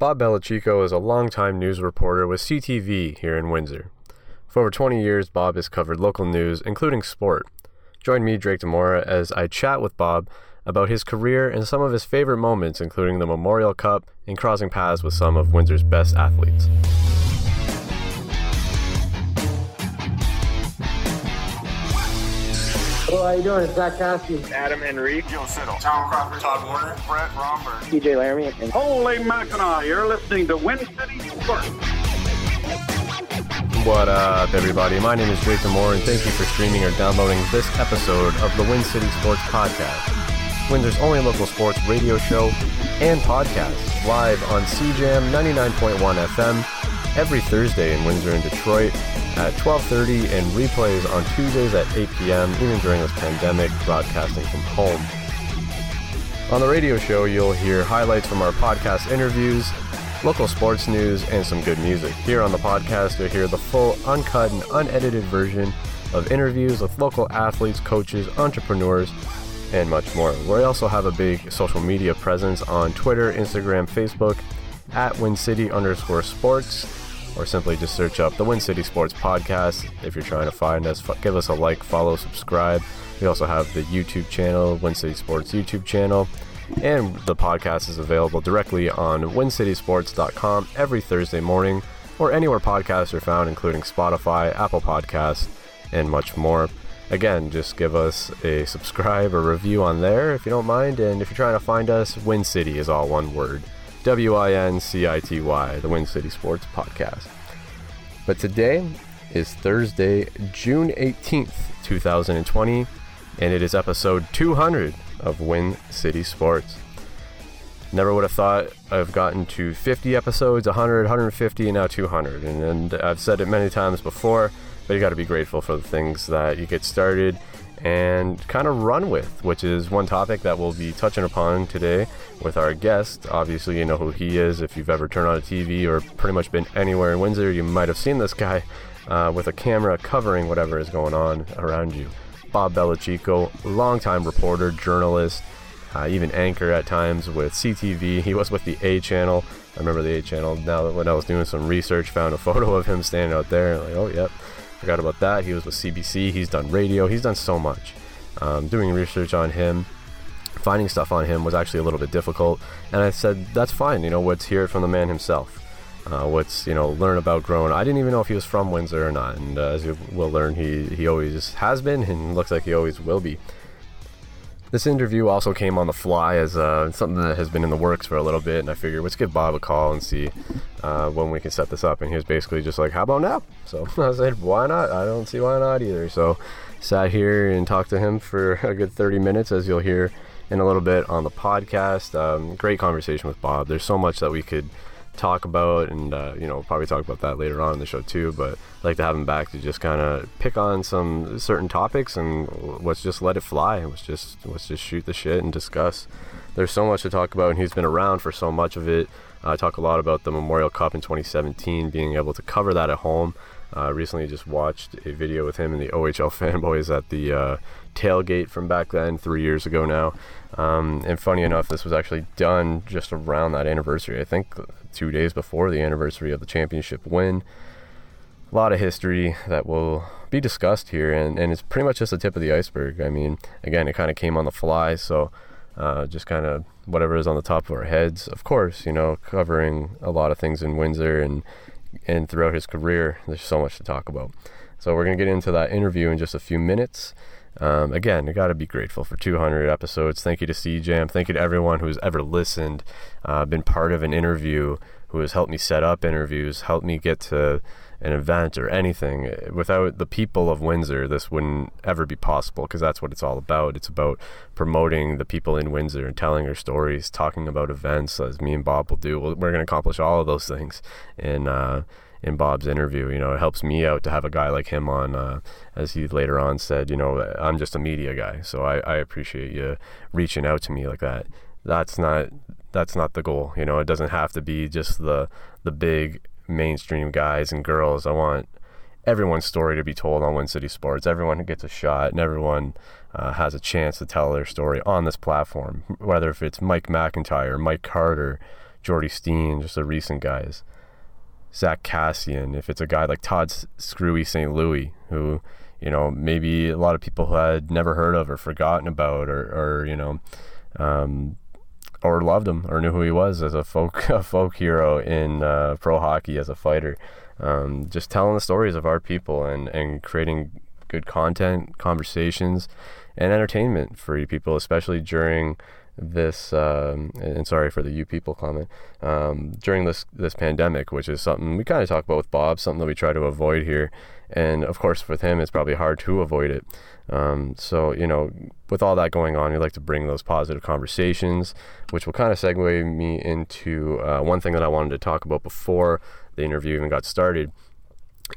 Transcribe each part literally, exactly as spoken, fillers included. Bob Bellacicco is a longtime news reporter with C T V here in Windsor. For over twenty years, Bob has covered local news, including sport. Join me, Drake D'Amore, as I chat with Bob about his career and some of his favorite moments, including the Memorial Cup and crossing paths with some of Windsor's best athletes. Hello, how you doing? It's Zach Cassidy. Adam Henry. Joe Siddle. Tom Crawford. Todd Warner. Brett Romberg. C J Laramie. And Holy Mackinac, you're listening to Wind City Sports. What up, everybody? My name is Drake D'Amore, and thank you for streaming or downloading this episode of the Wind City Sports Podcast, Windsor's only local sports radio show and podcast, live on C J A M ninety-nine point one F M every Thursday in Windsor and Detroit at twelve thirty, and replays on Tuesdays at eight p.m. even during this pandemic, broadcasting from home. On the radio show, you'll hear highlights from our podcast interviews, local sports news, and some good music. Here on the podcast, you'll hear the full, uncut, and unedited version of interviews with local athletes, coaches, entrepreneurs, and much more. We also have a big social media presence on Twitter, Instagram, Facebook, at WinCity underscore sports, or simply just search up the Wind City Sports Podcast. If you're trying to find us, give us a like, follow, subscribe. We also have the YouTube channel, Wind City Sports YouTube channel, and the podcast is available directly on wind city sports dot com every Thursday morning, or anywhere podcasts are found, including Spotify, Apple Podcasts, and much more. Again, just give us a subscribe or review on there if you don't mind, and if you're trying to find us, Wind City is all one word. W I N C I T Y, the Wind City Sports Podcast. But today is Thursday, June eighteenth, twenty twenty, and it is episode two hundred of Wind City Sports. Never would have thought I've gotten to fifty episodes, one hundred, one hundred fifty, and now two hundred. And, and I've said it many times before, but you got to be grateful for the things that you get started and kind of run with, which is one topic that we'll be touching upon today with our guest. Obviously, you know who he is. If you've ever turned on a T V or pretty much been anywhere in Windsor, you might have seen this guy uh, with a camera covering whatever is going on around you. Bob Bellacicco, longtime reporter, journalist, uh, even anchor at times with C T V. He was with the A Channel. I remember the A Channel. Now, when I was doing some research, found a photo of him standing out there. Like, oh, yep. Forgot about that. He was with C B C. He's done radio. He's done so much. Um, doing research on him, finding stuff on him was actually a little bit difficult. And I said, that's fine. You know, let's hear it from the man himself. Uh, what's, you know, learn about growing. I didn't even know if he was from Windsor or not. And uh, as you will learn, he, he always has been and looks like he always will be. This interview also came on the fly as uh, something that has been in the works for a little bit, and I figured let's give Bob a call and see uh, when we can set this up. And he was basically just like, how about now? So I said, why not? I don't see why not either. So sat here and talked to him for a good thirty minutes, as you'll hear in a little bit on the podcast. Um, great conversation with Bob. There's so much that we could talk about, and uh, you know, we'll probably talk about that later on in the show too, but I'd like to have him back to just kind of pick on some certain topics, and let's just let it fly. Let's just let's just shoot the shit and discuss. There's so much to talk about, and he's been around for so much of it. I uh, talk a lot about the Memorial Cup in twenty seventeen, being able to cover that at home. Uh, recently just watched a video with him and the O H L fanboys at the uh, tailgate from back then, three years ago now. Um, and funny enough, this was actually done just around that anniversary. I think two days before the anniversary of the championship win. A lot of history that will be discussed here, and, and it's pretty much just the tip of the iceberg. I mean, again, it kind of came on the fly, so uh, just kind of whatever is on the top of our heads. Of course, you know, covering a lot of things in Windsor and and throughout his career, there's so much to talk about. So we're going to get into that interview in just a few minutes. Um, again, you got to be grateful for two hundred episodes. Thank you to C J A M. Thank you to everyone who's ever listened, uh, been part of an interview, who has helped me set up interviews, helped me get to an event or anything. Without the people of Windsor, this wouldn't ever be possible, because that's what it's all about. It's about promoting the people in Windsor and telling their stories, talking about events, as me and Bob will do. We're going to accomplish all of those things. And, uh, in Bob's interview, you know, it helps me out to have a guy like him on, uh, as he later on said, you know, I'm just a media guy. So I, I appreciate you reaching out to me like that. That's not, that's not the goal. You know, it doesn't have to be just the, the big mainstream guys and girls. I want everyone's story to be told on Wind City Sports. Everyone gets a shot, and everyone uh, has a chance to tell their story on this platform, whether if it's Mike McIntyre, Mike Carter, Jordy Steen, just the recent guys. Zach Cassidy, if it's a guy like Todd Screwy Saint Louis, who, you know, maybe a lot of people had never heard of or forgotten about, or, or you know, um, or loved him or knew who he was as a folk a folk hero in uh, pro hockey, as a fighter. Um, just telling the stories of our people and, and creating good content, conversations, and entertainment for you people, especially during this, um, and sorry for the you people comment, um, during this this pandemic, which is something we kind of talk about with Bob, something that we try to avoid here. And of course, with him, it's probably hard to avoid it. Um, so, you know, with all that going on, we like to bring those positive conversations, which will kind of segue me into uh, one thing that I wanted to talk about before the interview even got started,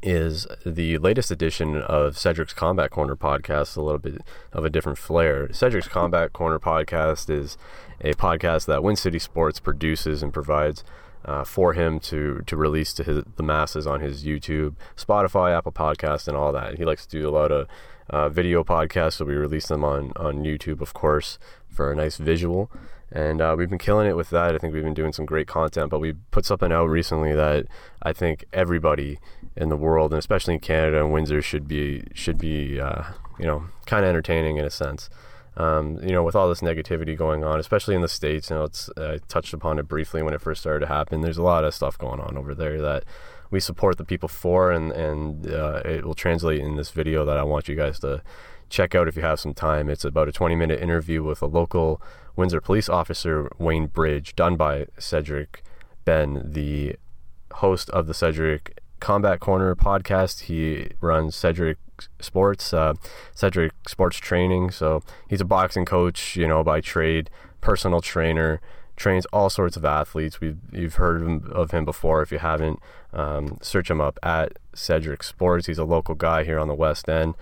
is the latest edition of Cedric's Combat Corner podcast, a little bit of a different flair. Cedric's Combat Corner podcast is a podcast that Wind City Sports produces and provides uh, for him to to release to his, the masses on his YouTube, Spotify, Apple Podcasts, and all that. He likes to do a lot of uh, video podcasts, so we release them on, on YouTube, of course, for a nice visual. And uh, we've been killing it with that. I think we've been doing some great content, but we put something out recently that I think everybody in the world, and especially in Canada and Windsor, should be, should be uh, you know, kind of entertaining in a sense. Um, you know, with all this negativity going on, especially in the States, you know, it's, I touched upon it briefly when it first started to happen. There's a lot of stuff going on over there that we support the people for, and, and uh, it will translate in this video that I want you guys to check out if you have some time. It's about a twenty minute interview with a local Windsor police officer, Wayne Bridge, done by Cedric Ben, the host of the Cedric Combat Corner podcast. He runs Cedric Sports, uh, Cedric Sports Training. So he's a boxing coach, you know, by trade, personal trainer, trains all sorts of athletes. We've, you've heard of him, of him before. If you haven't, um, search him up at Cedric Sports. He's a local guy here on the West End.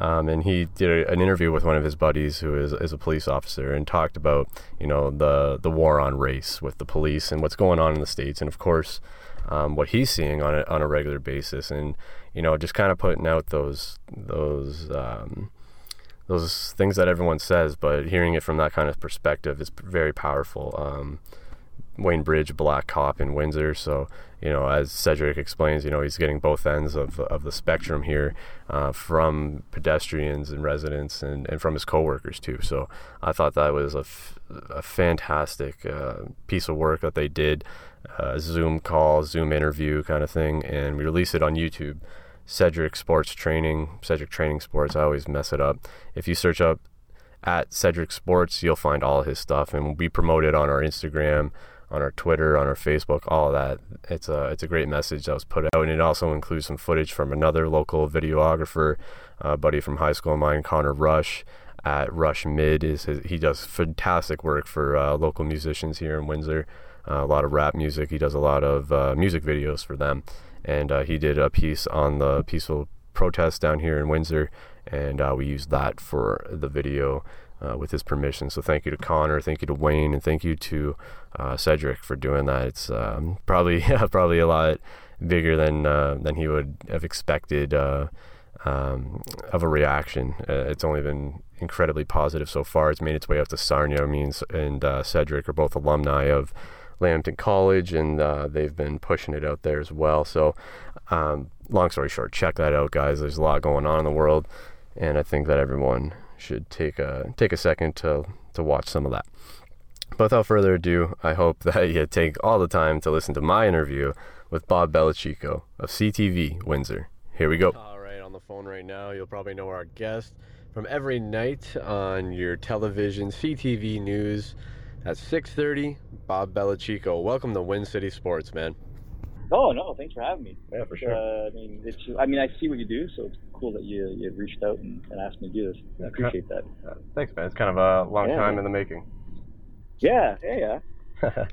Um, and he did a, an interview with one of his buddies who is, is a police officer, and talked about, you know, the, the war on race with the police and what's going on in the States. And of course, um, what he's seeing on a, on a regular basis, and, you know, just kind of putting out those, those, um, those things that everyone says, but hearing it from that kind of perspective is very powerful. Um, Wayne Bridge, black cop in Windsor. So, you know, as Cedric explains, you know, he's getting both ends of of the spectrum here, uh, from pedestrians and residents, and, and from his coworkers too. So I thought that was a, f- a fantastic uh, piece of work that they did, uh, Zoom call, Zoom interview kind of thing. And we released it on YouTube, Cedric Sports Training, Cedric Training Sports. I always mess it up. If you search up at Cedric Sports, you'll find all his stuff, and we promote it on our Instagram, on our Twitter, on our Facebook, all of that. It's a, it's a great message that was put out, and it also includes some footage from another local videographer, a buddy from high school of mine, Connor Rush, at Rush Mid. Is his, he does fantastic work for uh, local musicians here in Windsor, uh, a lot of rap music. He does a lot of uh, music videos for them, and uh, he did a piece on the peaceful protest down here in Windsor, and uh, we used that for the video Uh, with his permission. So thank you to Connor, thank you to Wayne, and thank you to uh, Cedric for doing that. It's um, probably probably a lot bigger than uh, than he would have expected uh, um, of a reaction. Uh, it's only been incredibly positive so far. It's made its way up to Sarnia. I mean, and uh, Cedric are both alumni of Lambton College, and uh, they've been pushing it out there as well. So um, long story short, check that out, guys. There's a lot going on in the world, and I think that everyone should take a take a second to to watch some of that. But without further ado, I hope that you take all the time to listen to my interview with Bob Bellacicco of C T V Windsor. Here we go. All right, on the phone right now, you'll probably know our guest from every night on your television, C T V News at six thirty, Bob Bellacicco. Welcome to Wind City Sports, man. Oh, no, thanks for having me. Yeah, for sure. Uh, I mean, it's, I mean, I see what you do, so it's cool that you you reached out and, and asked me to do this. I appreciate yeah. that. Uh, thanks, man. It's kind of a long yeah, time man. in the making. Yeah, yeah, yeah.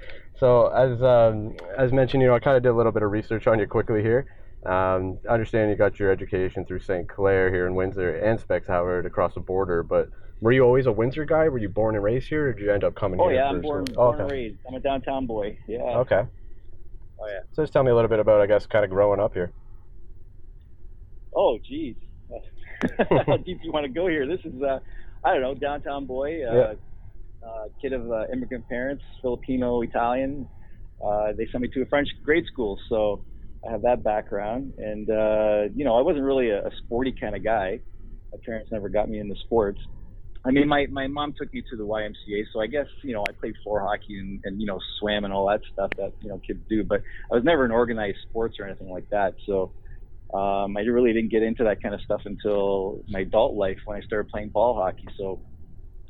So, as um, as mentioned, you know, I kind of did a little bit of research on you quickly here. Um, I understand you got your education through Saint Clair here in Windsor and Specs Howard across the border, but were you always a Windsor guy? Were you born and raised here, or did you end up coming oh, here? Yeah, I'm born, oh, born okay. and raised. I'm a downtown boy. Yeah. Okay. Oh, yeah. So just tell me a little bit about, I guess, kind of growing up here. Oh, geez. How deep do you want to go here? This is, uh, I don't know, downtown boy, uh, yeah. uh, kid of uh, immigrant parents, Filipino, Italian. Uh, they sent me to a French grade school, so I have that background. And, uh, you know, I wasn't really a, a sporty kind of guy. My parents never got me into sports. I mean, my, my mom took me to the Y M C A, so I guess, you know, I played floor hockey and, and, you know, swam and all that stuff that, you know, kids do. But I was never in organized sports or anything like that. So um, I really didn't get into that kind of stuff until my adult life when I started playing ball hockey. So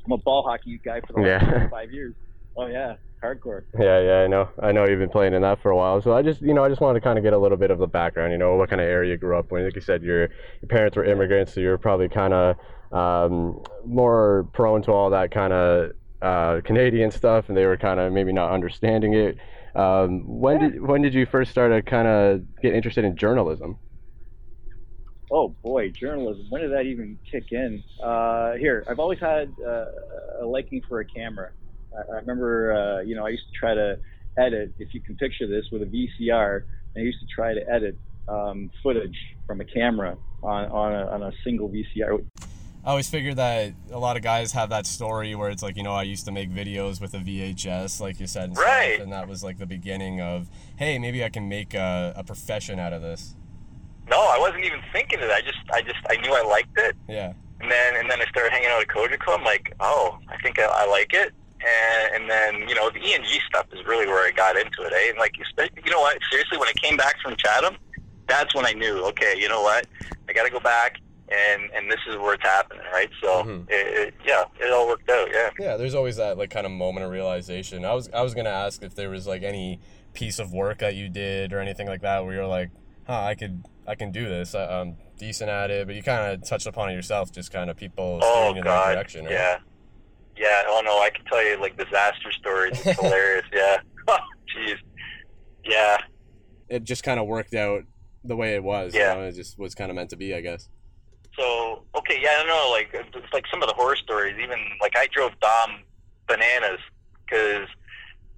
I'm a ball hockey guy for the last yeah. five years. Oh, yeah. Hardcore. Yeah, yeah, I know. I know you've been playing in that for a while. So I just, you know, I just wanted to kind of get a little bit of the background, you know, what kind of area you grew up in. Like you said, your, your parents were immigrants, so you're probably kind of um, more prone to all that kind of uh, Canadian stuff, and they were kind of maybe not understanding it. Um, when yeah. did when did you first start to kind of get interested in journalism? Oh boy, journalism. When did that even kick in? Uh, here, I've always had uh, a liking for a camera. I remember, uh, you know, I used to try to edit, if you can picture this, with a V C R, and I used to try to edit um, footage from a camera on, on, a, on a single V C R. I always figured that a lot of guys have that story where it's like, you know, I used to make videos with a V H S, like you said, and, right. stuff, and that was like the beginning of, hey, maybe I can make a, a profession out of this. No, I wasn't even thinking of it. I just, I just, I knew I liked it. Yeah. And then, and then I started hanging out at Cogeco. I'm like, oh, I think I, I like it. And then, you know, the E and G stuff is really where I got into it, eh? And, like, you know what? Seriously, when I came back from Chatham, that's when I knew, okay, you know what? I got to go back, and, and this is where it's happening, right? So, mm-hmm. it, it, yeah, it all worked out, yeah. Yeah, there's always that, like, kind of moment of realization. I was I was going to ask if there was, like, any piece of work that you did or anything like that where you were like, huh, I could I can do this. I, I'm decent at it. But you kind of touched upon it yourself, just kind of people steering oh, in God. that direction, right? yeah. Yeah, oh no, I can tell you, like, disaster stories. It's hilarious, yeah. Jeez. Yeah. It just kind of worked out the way it was. Yeah. You know? It just was kind of meant to be, I guess. So, okay, yeah, I don't know, like, it's like some of the horror stories, even, like, I drove Dom bananas because,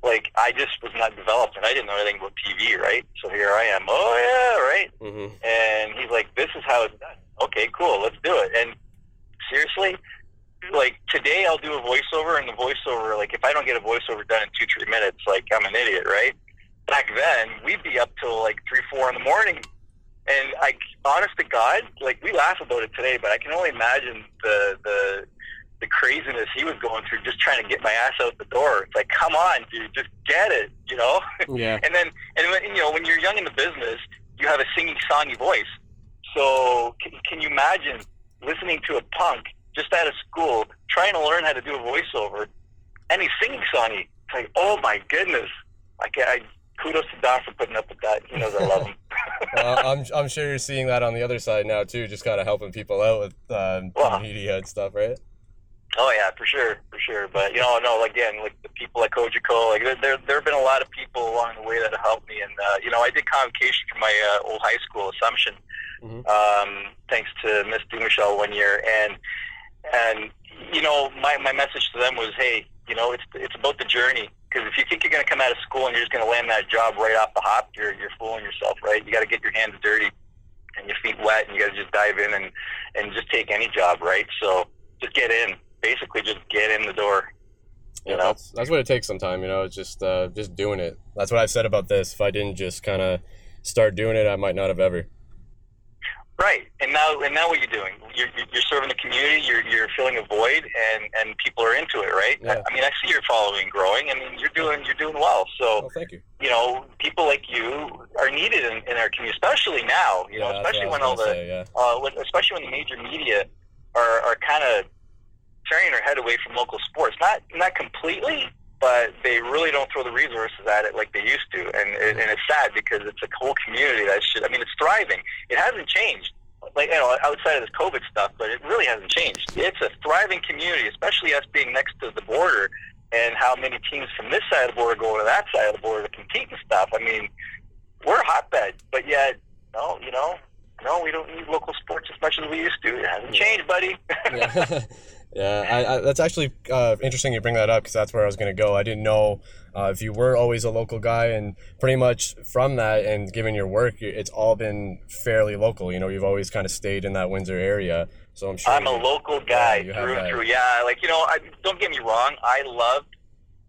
like, I just was not developed, and I didn't know anything about T V, right? So here I am, oh, yeah, right? Mm-hmm. And he's like, this is how it's done. Okay, cool, let's do it. And seriously, like, today I'll do a voiceover, and the voiceover, like, if I don't get a voiceover done in two, three minutes, like, I'm an idiot, right? Back then, we'd be up till, like, three, four in the morning, and, I, honest to God, like, we laugh about it today, but I can only imagine the the the craziness he was going through just trying to get my ass out the door. It's like, come on, dude, just get it, you know? Yeah. and then, and when, you know, when you're young in the business, you have a singy-songy voice. So, can, can you imagine listening to a punk just out of school, trying to learn how to do a voiceover, and he's singing-songy. It's like, oh my goodness! I, can't, I kudos to Don for putting up with that. He knows I love him. well, I'm I'm sure you're seeing that on the other side now too, just kind of helping people out with um, well, media and stuff, right? Oh yeah, for sure, for sure. But you know, no, again, like the people at Cogeco, like there there, there have been a lot of people along the way that have helped me, and uh, you know, I did convocation for my uh, old high school, Assumption, mm-hmm. um, thanks to Miss Dumichel one year, and. And, you know, my, my message to them was, hey, you know, it's it's about the journey. Because if you think you're going to come out of school and you're just going to land that job right off the hop, you're you're fooling yourself, right? You got to get your hands dirty and your feet wet, and you got to just dive in and, and just take any job, right? So just get in. Basically, just get in the door. You yeah, know? That's, that's what it takes sometimes, you know, it's just, uh, just doing it. That's what I've said about this. If I didn't just kind of start doing it, I might not have ever. Right, and now and now what you're doing, you're, you're serving the community, you're you're filling a void, and, and people are into it, right? Yeah. I mean, I see your following growing, and I mean, you're doing you're doing well. So, well, thank you. You know, people like you are needed in, in our community, especially now. You yeah, know, especially when all the, say, yeah. uh, when, especially when the major media are are kind of tearing their head away from local sports. Not not completely, but they really don't throw the resources at it like they used to, and and it's sad because it's a whole community that should. I mean, it's thriving. It hasn't changed, like you know, outside of this COVID stuff, but it really hasn't changed. It's a thriving community, especially us being next to the border, and how many teams from this side of the border go over to that side of the border to compete and stuff. I mean, we're a hotbed, but yet, no, you know, no, we don't need local sports as much as we used to. It hasn't changed, buddy. Yeah. Yeah, I, I, that's actually uh, interesting you bring that up because that's where I was going to go. I didn't know uh, if you were always a local guy, and pretty much from that and given your work, it's all been fairly local. You know, you've always kind of stayed in that Windsor area, so I'm sure I'm a local guy yeah, through and through. Yeah, like, you know, I, don't get me wrong. I loved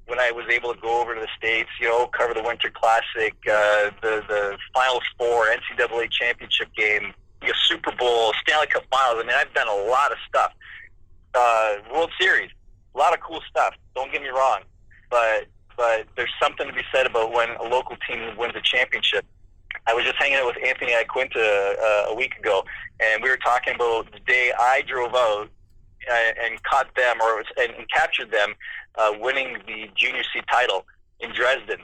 when I was able to go over to the States, you know, cover the Winter Classic, uh, the the Final Four, N C double A Championship game, you know, Super Bowl, Stanley Cup Finals. I mean, I've done a lot of stuff. Uh, World Series, a lot of cool stuff. Don't get me wrong, but but there's something to be said about when a local team wins a championship. I was just hanging out with Anthony Iaquinta uh, a week ago, and we were talking about the day I drove out and caught them or and, and captured them uh, winning the Junior C title in Dresden.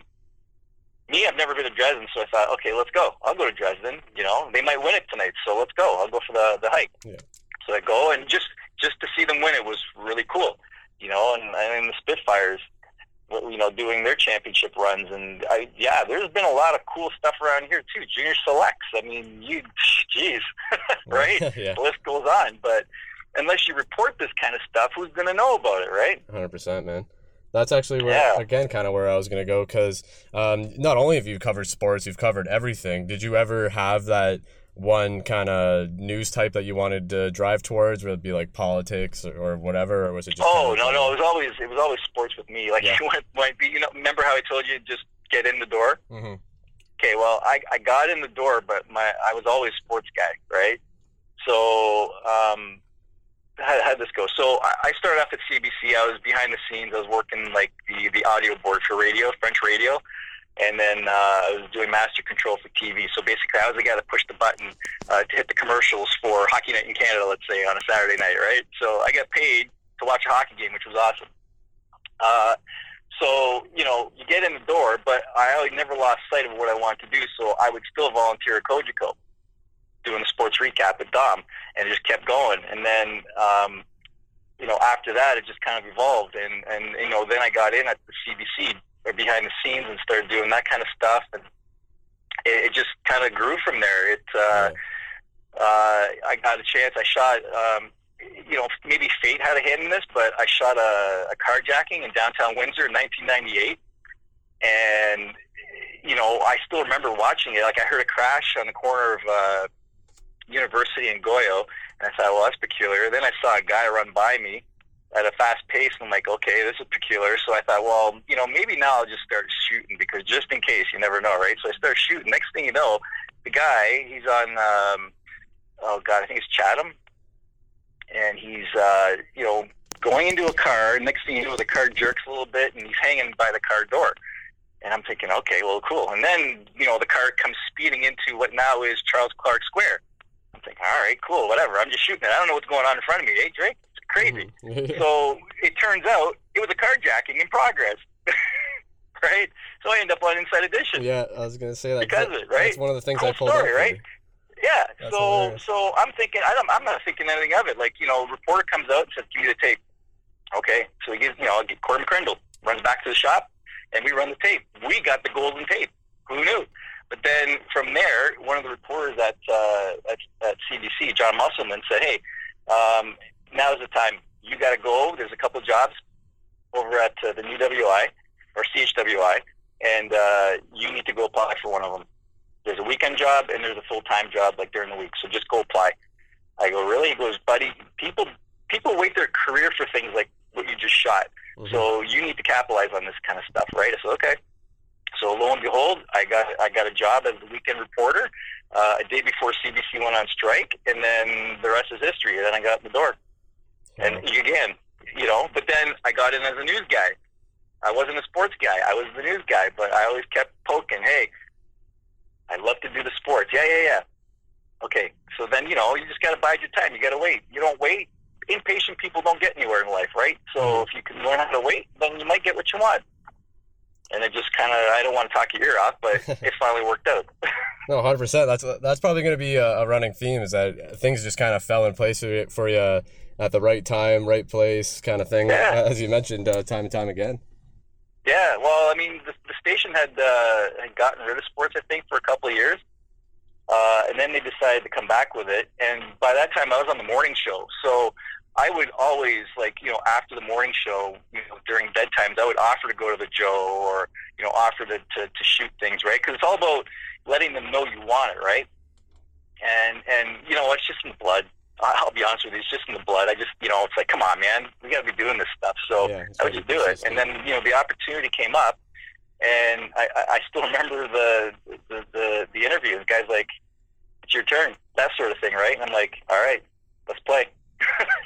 Me, I've never been to Dresden, so I thought, okay, let's go. I'll go to Dresden. You know, they might win it tonight, so let's go. I'll go for the the hike. Yeah. So I go, and just just to see them win it was really cool. You know, and, and the Spitfires, you know, doing their championship runs, and I, yeah, there's been a lot of cool stuff around here too. Junior selects. I mean, you, geez, right? Yeah. The list goes on, but unless you report this kind of stuff, who's going to know about it, right? one hundred percent, man. That's actually where, yeah. again, kind of where I was going to go, because um, not only have you covered sports, you've covered everything. Did you ever have that one kind of news type that you wanted to drive towards, whether it be like politics or, or whatever, or was it just? Oh no, no, it was always it was always sports with me. Like yeah. it might be, you know, remember how I told you just get in the door? Mm-hmm. Okay, well, I I got in the door, but my I was always sports guy, right? So um, how how'd this go? So I, I started off at C B C. I was behind the scenes. I was working like the the audio board for radio, French radio. And then uh, I was doing master control for T V. So basically, I was the guy that pushed the button uh, to hit the commercials for Hockey Night in Canada, let's say, on a Saturday night, right? So I got paid to watch a hockey game, which was awesome. Uh, so, you know, you get in the door, but I never lost sight of what I wanted to do. So I would still volunteer at Cogeco, doing the sports recap with Dom, and just kept going. And then, um, you know, after that, it just kind of evolved. And, and you know, then I got in at the C B C or behind the scenes and started doing that kind of stuff, and it, it just kind of grew from there. It uh, uh, I got a chance. I shot, um, you know, maybe fate had a hand in this, but I shot a, a carjacking in downtown Windsor in nineteen ninety-eight, and you know, I still remember watching it. Like I heard a crash on the corner of uh, University and Goyo, and I thought, well, that's peculiar. Then I saw a guy run by me at a fast pace, and I'm like, okay, this is peculiar. So I thought, well, you know, maybe now I'll just start shooting, because just in case, you never know, right? So I start shooting. Next thing you know, the guy, he's on, um, oh God, I think it's Chatham, and he's, uh, you know, going into a car. Next thing you know, the car jerks a little bit, and he's hanging by the car door. And I'm thinking, okay, well, cool. And then, you know, the car comes speeding into what now is Charles Clark Square. I'm thinking, all right, cool, whatever. I'm just shooting it. I don't know what's going on in front of me, eh, Drake? Crazy. So it turns out it was a carjacking in progress, right? So I end up on Inside Edition. Yeah, I was gonna say that because that, of it, right? That's one of the things cool I pulled story, up, right? Yeah. That's so hilarious. So I'm thinking I don't, I'm not thinking anything of it. Like you know, reporter comes out and says, "Give me the tape." Okay, so he gives you know, Corey McCrindle runs back to the shop, and we run the tape. We got the golden tape. Who knew? But then from there, one of the reporters at uh, at, at C B C, John Musselman, said, "Hey." Um, Now's the time. You got to go. There's a couple jobs over at uh, the new W I or C H W I, and uh, you need to go apply for one of them. There's a weekend job and there's a full time job like during the week. So just go apply. I go, really? He goes, buddy. People people wait their career for things like what you just shot. Mm-hmm. So you need to capitalize on this kind of stuff, right? I said, okay. So lo and behold, I got I got a job as the weekend reporter uh, a day before C B C went on strike, and then the rest is history. And then I got in the door. And again, you know, but then I got in as a news guy. I wasn't a sports guy. I was the news guy, but I always kept poking. Hey, I'd love to do the sports. Yeah, yeah, yeah. Okay. So then, you know, you just got to bide your time. You got to wait. You don't wait. Impatient people don't get anywhere in life, right? So if you can learn how to wait, then you might get what you want. And it just kind of, I don't want to talk your ear off, but it finally worked out. No, one hundred percent. That's that's probably going to be a, a running theme, is that things just kind of fell in place for you, for you at the right time, right place kind of thing, yeah. as you mentioned, uh, time and time again. Yeah, well, I mean, the, the station had, uh, had gotten rid of sports, I think, for a couple of years, uh, and then they decided to come back with it. And by that time, I was on the morning show, so I would always, like, you know, after the morning show, you know, during bedtimes, I would offer to go to the Joe or, you know, offer to, to, to shoot things, right? Because it's all about letting them know you want it, right? And, and you know, it's just in blood. I'll be honest with you, it's just in the blood. I just, you know, it's like, come on, man, we got to be doing this stuff. So yeah, I would just do it. And then, you know, the opportunity came up, and I, I still remember the, the, the, the interview. The guy's like, it's your turn, that sort of thing, right? And I'm like, all right, let's play.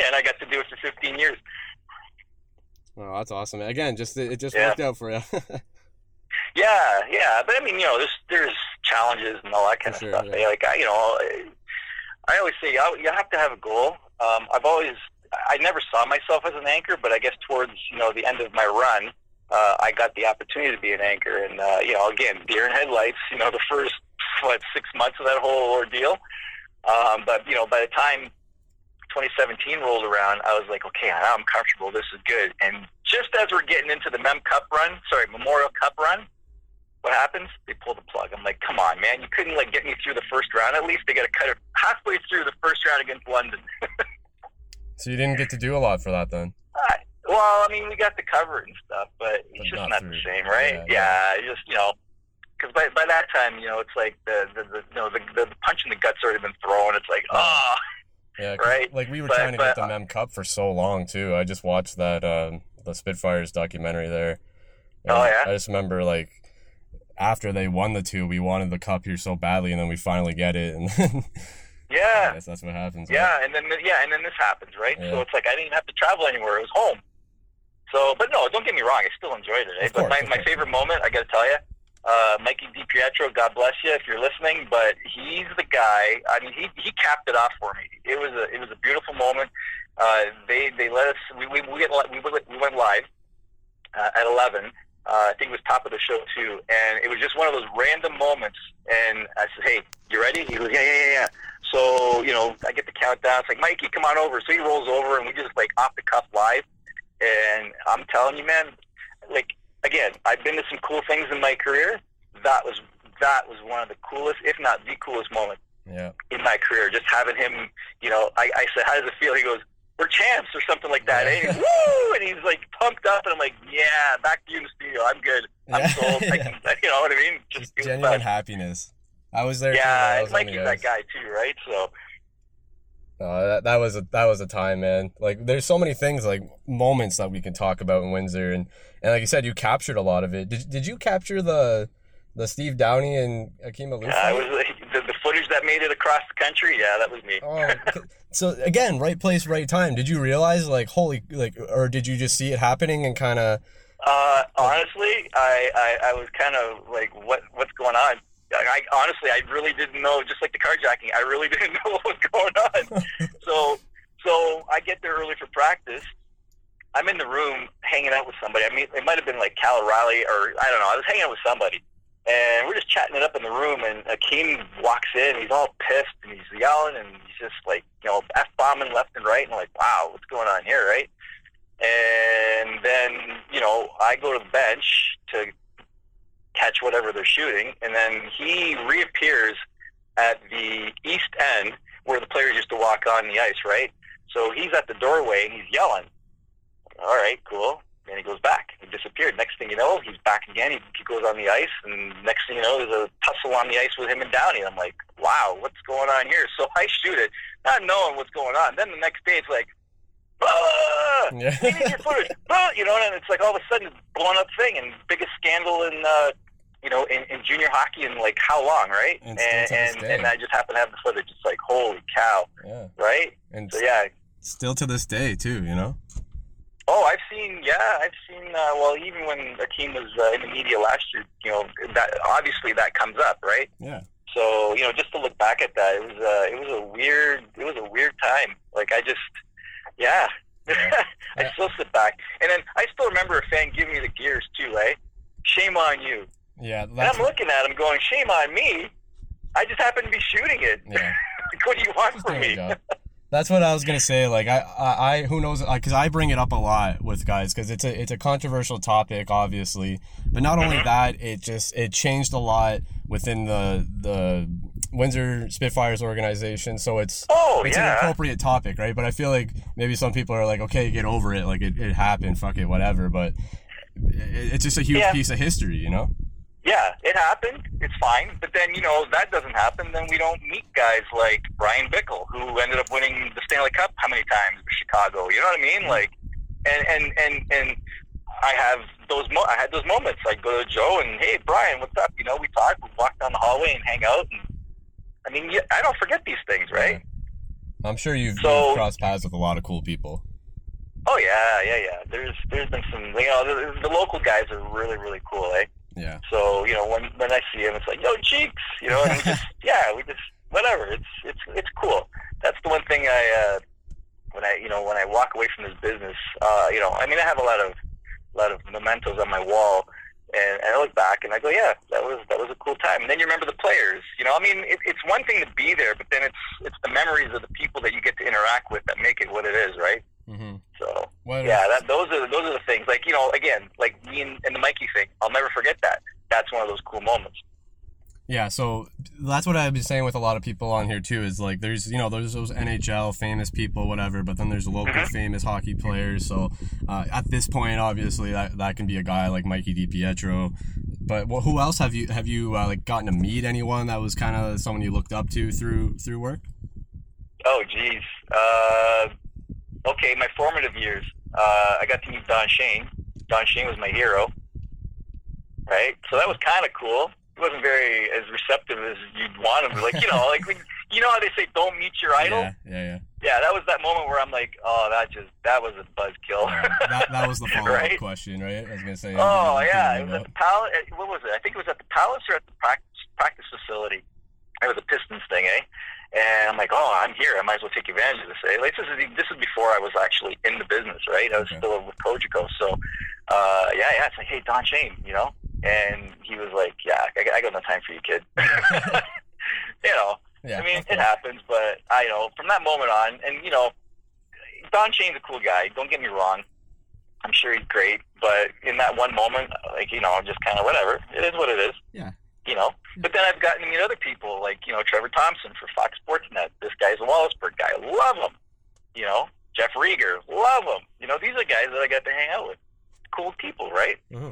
And I got to do it for fifteen years. Wow, that's awesome. Again, just it just yeah. worked out for you. yeah, yeah. But, I mean, you know, there's, there's challenges and all that kind for of sure, stuff. Yeah. Like, I, you know, I always say you have to have a goal. Um, I've always, I never saw myself as an anchor, but I guess towards, you know, the end of my run, uh, I got the opportunity to be an anchor. And, uh, you know, again, deer in headlights, you know, the first, what, six months of that whole ordeal. Um, but, you know, by the time twenty seventeen rolled around, I was like, okay, I'm comfortable. This is good. And just as we're getting into the Mem Cup run, sorry, Memorial Cup run, what happens? They pull the plug. I'm like, come on, man. You couldn't, like, get me through the first round. At least they got to cut it halfway through the first round against London. So you didn't get to do a lot for that then? Uh, well, I mean, we got to cover it and stuff, but it's but just not, not the same, right? Yeah, yeah, yeah. Just, you know, because by, by that time, you know, it's like the, the, the you know the, the punch in the gut's already been thrown. It's like, ah. Oh. Yeah, right? Like, we were but, trying to but, get the Mem Cup for so long, too. I just watched that, um, the Spitfires documentary there. And oh, yeah? I just remember, like, after they won the two, we wanted the cup here so badly, and then we finally get it. And then, yeah. I guess that's what happens. Yeah, right? and then yeah, and then this happens, right? Yeah. So it's like I didn't have to travel anywhere. It was home. So, but no, don't get me wrong. I still enjoyed it. Eh? Of course, but my, of my favorite moment, I got to tell you, uh, Mikey DiPietro, God bless you if you're listening, but he's the guy. I mean, he, he capped it off for me. It was a it was a beautiful moment. Uh, they they let us we we we, get, we, we went live uh, at eleven. Uh, I think it was top of the show, too. And it was just one of those random moments. And I said, hey, you ready? He goes, yeah, yeah, yeah, yeah. So, you know, I get the countdown. It's like, Mikey, come on over. So he rolls over, and we just, like, off the cuff live. And I'm telling you, man, like, again, I've been to some cool things in my career. That was that was one of the coolest, if not the coolest moment yeah. in my career. Just having him, you know, I, I said, how does it feel? He goes, we're champs or something like that. Eh? Woo! And he's like pumped up, and I'm like, yeah, back to you in the studio. I'm good. I'm yeah, sold. I can, yeah. You know what I mean? Just genuine fun. Happiness. I was there. Yeah, I Mikey's that guy too, right? So. Uh, that that was a that was a time, man. Like, there's so many things, like moments that we can talk about in Windsor, and, and like you said, you captured a lot of it. Did did you capture the the Steve Downey and Akim Alufa? Yeah, I was like, the, the footage that made it across the country. Yeah, that was me. Oh, so again, right place, right time. Did you realize, like, holy, like, or did you just see it happening and kind of? Uh, honestly, I, I, I was kind of like, what what's going on? I, honestly, I really didn't know, just like the carjacking, I really didn't know what was going on. so so I get there early for practice. I'm in the room hanging out with somebody. I mean, it might have been like Cal O'Reilly or I don't know. I was hanging out with somebody. And we're just chatting it up in the room, and Akim walks in. He's all pissed, and he's yelling, and he's just like, you know, F-bombing left and right. And I'm like, wow, what's going on here, right? And then, you know, I go to the bench to catch whatever they're shooting, and then he reappears at the east end where the players used to walk on the ice, right? So he's at the doorway, and he's yelling. All right, cool. And he goes back. He disappeared. Next thing you know, he's back again. He, he goes on the ice, and next thing you know, there's a tussle on the ice with him and Downey. And I'm like, wow, what's going on here? So I shoot it, not knowing what's going on. Then the next day, it's like, ah! Yeah. You need your footage. Ah! You know, and it's like all of a sudden, blown up thing, and biggest scandal in, uh, you know, in, in junior hockey in, like, how long, right? And and, and, and I just happen to have the footage. It's like, holy cow, yeah. Right? And so, yeah. Still to this day, too, you know? Oh, I've seen, yeah, I've seen, uh, well, even when Akim was uh, in the media last year, you know, that obviously that comes up, right? Yeah. So, you know, just to look back at that, it was, uh, it was a weird, it was a weird time. Like, I just, yeah, yeah. I yeah. still sit back. And then I still remember a fan giving me the gears, too, eh? Shame on you. Yeah. And I'm looking at him going, shame on me. I just happen to be shooting it. Yeah. Like, what do you want from me? That's what I was gonna say. Like, I, I, I who knows? Because I bring it up a lot with guys, because it's a, it's a controversial topic, obviously. But not only that, it just, it changed a lot within the, the Windsor Spitfires organization. So it's, oh, it's yeah. an appropriate topic, right? But I feel like maybe some people are like, okay, get over it. Like, it, it happened. Fuck it, whatever. But it, it's just a huge yeah. piece of history, you know? yeah, it happened. It's fine. But then, you know, if that doesn't happen, then we don't meet guys like Brian Bickle, who ended up winning the Stanley Cup how many times with Chicago? You know what I mean? Like, and and and and I have those. Mo- I had those moments. I go to Joe and, hey, Brian, what's up? You know, we talk. We walk down the hallway and hang out. And I mean, yeah, I don't forget these things, right? Yeah. I'm sure you've, so, you've crossed paths with a lot of cool people. Oh yeah, yeah, yeah. There's there's been some. You know, the, the local guys are really really cool, eh? Yeah. So, you know, when when I see him, it's like, yo, Cheeks, you know, and we just, yeah, we just, whatever, it's, it's, it's cool. That's the one thing I, uh, when I, you know, when I walk away from this business, uh, you know, I mean, I have a lot of, a lot of mementos on my wall, and, and I look back and I go, yeah, that was, that was a cool time. And then you remember the players, you know, I mean, it, it's one thing to be there, but then it's, it's the memories of the people that you get to interact with that make it what it is, right? Mm-hmm. So, well, yeah, that, those are those are the things. Like, you know, again, like me and, and the Mikey thing, I'll never forget that. That's one of those cool moments. Yeah, so that's what I've been saying with a lot of people on here too, is like there's, you know, there's those N H L famous people, whatever, but then there's local mm-hmm. famous hockey players. So uh, at this point, obviously, that, that can be a guy like Mikey DiPietro. But well, who else have you have you uh, like gotten to meet anyone that was kind of someone you looked up to through through work? Oh, geez. Uh... Okay, my formative years, uh, I got to meet Don Shane. Don Shane was my hero, right? So that was kind of cool. He wasn't very as receptive as you'd want him to. Like, you know, like when, you know how they say, don't meet your idol? Yeah, yeah, yeah. Yeah, that was that moment where I'm like, oh, that just, that was a buzzkill. Yeah, that, that was the follow-up right? question, right? I was going to say. Oh, yeah. It was at the Palace. What was it? I think it was at the Palace or at the practice, practice facility. It was a Pistons thing, eh? And I'm like, oh, I'm here. I might as well take advantage of this. Eh? Like, this is this is before I was actually in the business, right? I was okay. still with Cogeco. So, uh, yeah, yeah. It's like, hey, Don Shane, you know? And he was like, yeah, I, I got no time for you, kid. You know, yeah, I mean, okay. It happens. But, I you know, from that moment on, and, you know, Don Shane's a cool guy. Don't get me wrong. I'm sure he's great. But in that one moment, like, you know, I'm just kind of whatever. It is what it is. Yeah. You know, but then I've gotten to meet other people like, you know, Trevor Thompson for Fox Sportsnet. This guy's a Wallaceburg guy. Love him. You know, Jeff Rieger. Love him. You know, these are guys that I got to hang out with. Cool people, right? Mm-hmm.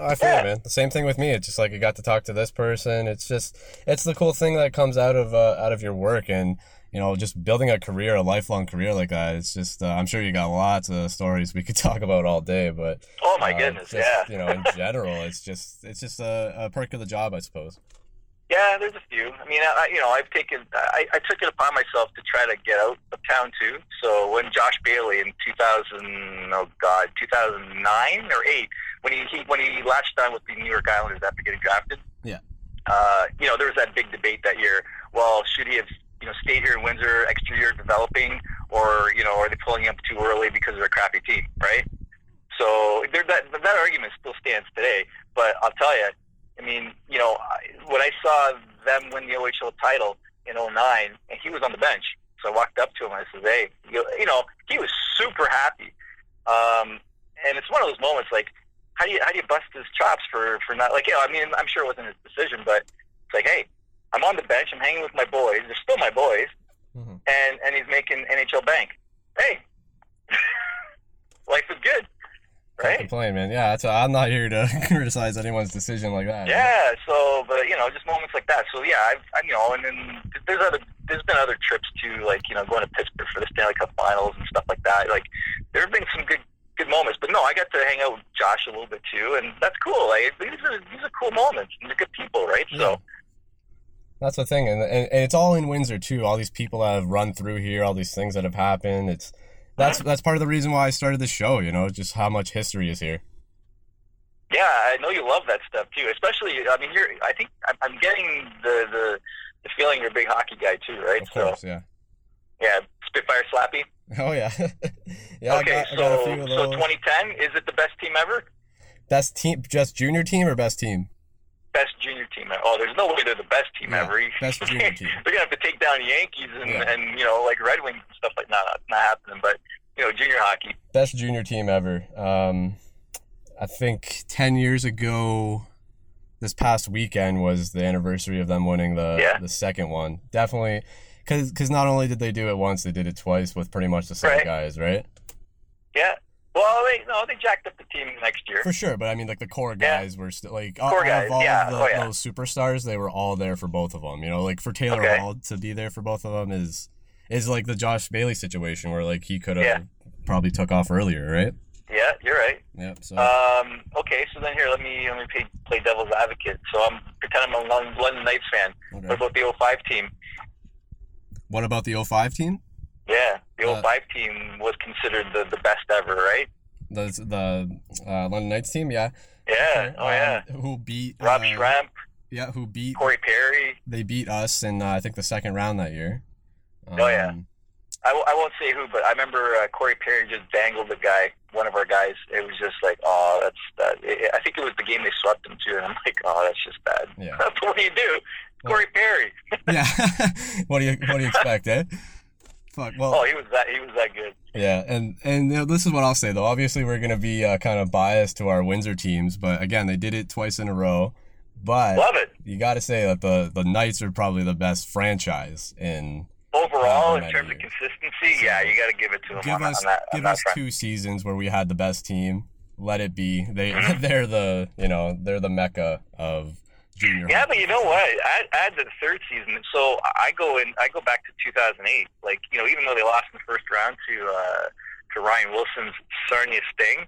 Oh, I feel yeah. it, man. The same thing with me. It's just like I got to talk to this person. It's just, it's the cool thing that comes out of uh, out of your work, and you know, just building a career, a lifelong career like that. It's just, uh, I'm sure you got lots of stories we could talk about all day, but oh my uh, goodness, just, yeah. You know, in general, it's just, it's just a, a perk of the job, I suppose. Yeah, there's a few. I mean, I, you know, I've taken, I, I took it upon myself to try to get out of town too. So when Josh Bailey in two thousand, oh God, two thousand nine or eight, when he, he when he latched on with the New York Islanders after getting drafted, yeah, uh, you know, there was that big debate that year. Well, should he have, you know, stayed here in Windsor, extra year developing, or you know, are they pulling up too early because they're a crappy team, right? So that that argument still stands today. But I'll tell you, I mean, you know, when I saw them win the O H L title in oh nine, and he was on the bench, so I walked up to him and I said, "Hey, you know," he was super happy, um, and it's one of those moments like, how do you how do you bust his chops for for not like, you know, I mean, I'm sure it wasn't his decision, but it's like, hey, I'm on the bench. I'm hanging with my boys. They're still my boys, mm-hmm. and and he's making N H L bank. Hey, life is good, right? Can't complain, man. Yeah, that's, I'm not here to criticize anyone's decision like that. Yeah. Right? So, but you know, just moments like that. So yeah, I've I, you know, and then there's other there's been other trips too, like you know, going to Pittsburgh for the Stanley Cup Finals and stuff like that. Like there have been some good good moments, but no, I got to hang out with Josh a little bit too, and that's cool. Like these are these are cool moments, and they're good people, right? Yeah. So. That's the thing, and, and and it's all in Windsor too. All these people that have run through here, all these things that have happened. It's that's that's part of the reason why I started this show. You know, just how much history is here. Yeah, I know you love that stuff too. Especially, I mean, you're. I think I'm getting the the, the feeling you're a big hockey guy too, right? Of course, so, yeah. Yeah, Spitfire Slappy. Oh yeah, yeah. Okay, I got, so I got a few of those. So twenty ten, is it the best team ever? Best team, just junior team or best team? Best junior team ever. Oh, there's no way they're the best team yeah, ever. Best junior team. They're gonna have to take down the Yankees and, yeah. and you know, like Red Wings and stuff like that. Not, not happening, but you know, junior hockey. Best junior team ever. Um, I think ten years ago, this past weekend was the anniversary of them winning the yeah. the second one. Definitely, because because not only did they do it once, they did it twice with pretty much the same right. guys, right? Yeah. Well, they, no, they jacked up the team next year. For sure, but I mean, like, the core guys yeah. were still, like, core all, guys, of all yeah. of the, oh, yeah. those superstars, they were all there for both of them. You know, like, for Taylor okay. Hall to be there for both of them is, is like, the Josh Bailey situation where, like, he could have yeah. probably took off earlier, right? Yeah, you're right. Yep. So. Um, okay, so then here, let me let me play, play devil's advocate. So I'm pretend I'm a London Knights fan. Okay. What about the oh five team? What about the oh five team? Yeah, the uh, oh five team was considered the, the best ever, right? The the uh, London Knights team, yeah. Yeah, oh um, yeah. Who beat Rob uh, Schrampp? Yeah, who beat Corey Perry? They beat us in uh, I think the second round that year. Um, oh yeah. I, w- I won't say who, but I remember uh, Corey Perry just dangled the guy, one of our guys. It was just like, oh, that's that. It, I think it was the game they swept him to, and I'm like, oh, that's just bad. Yeah. But what do you do, well, Corey Perry? yeah. what do you What do you expect, eh? Fuck. Well. Oh, he was that. He was that good. Yeah, and and you know, this is what I'll say though. Obviously, we're gonna be uh, kind of biased to our Windsor teams, but again, they did it twice in a row. But love it. You got to say that the the Knights are probably the best franchise in. Overall, in terms of consistency, yeah, you got to give it to them. Give on, us, on that, give us two seasons where we had the best team. Let it be. They, they're the, you know, they're the mecca of junior. Yeah, but you know what? I add the third season, so I go in. I go back to two thousand eight. Like, you know, even though they lost in the first round to uh, to Ryan Wilson's Sarnia Sting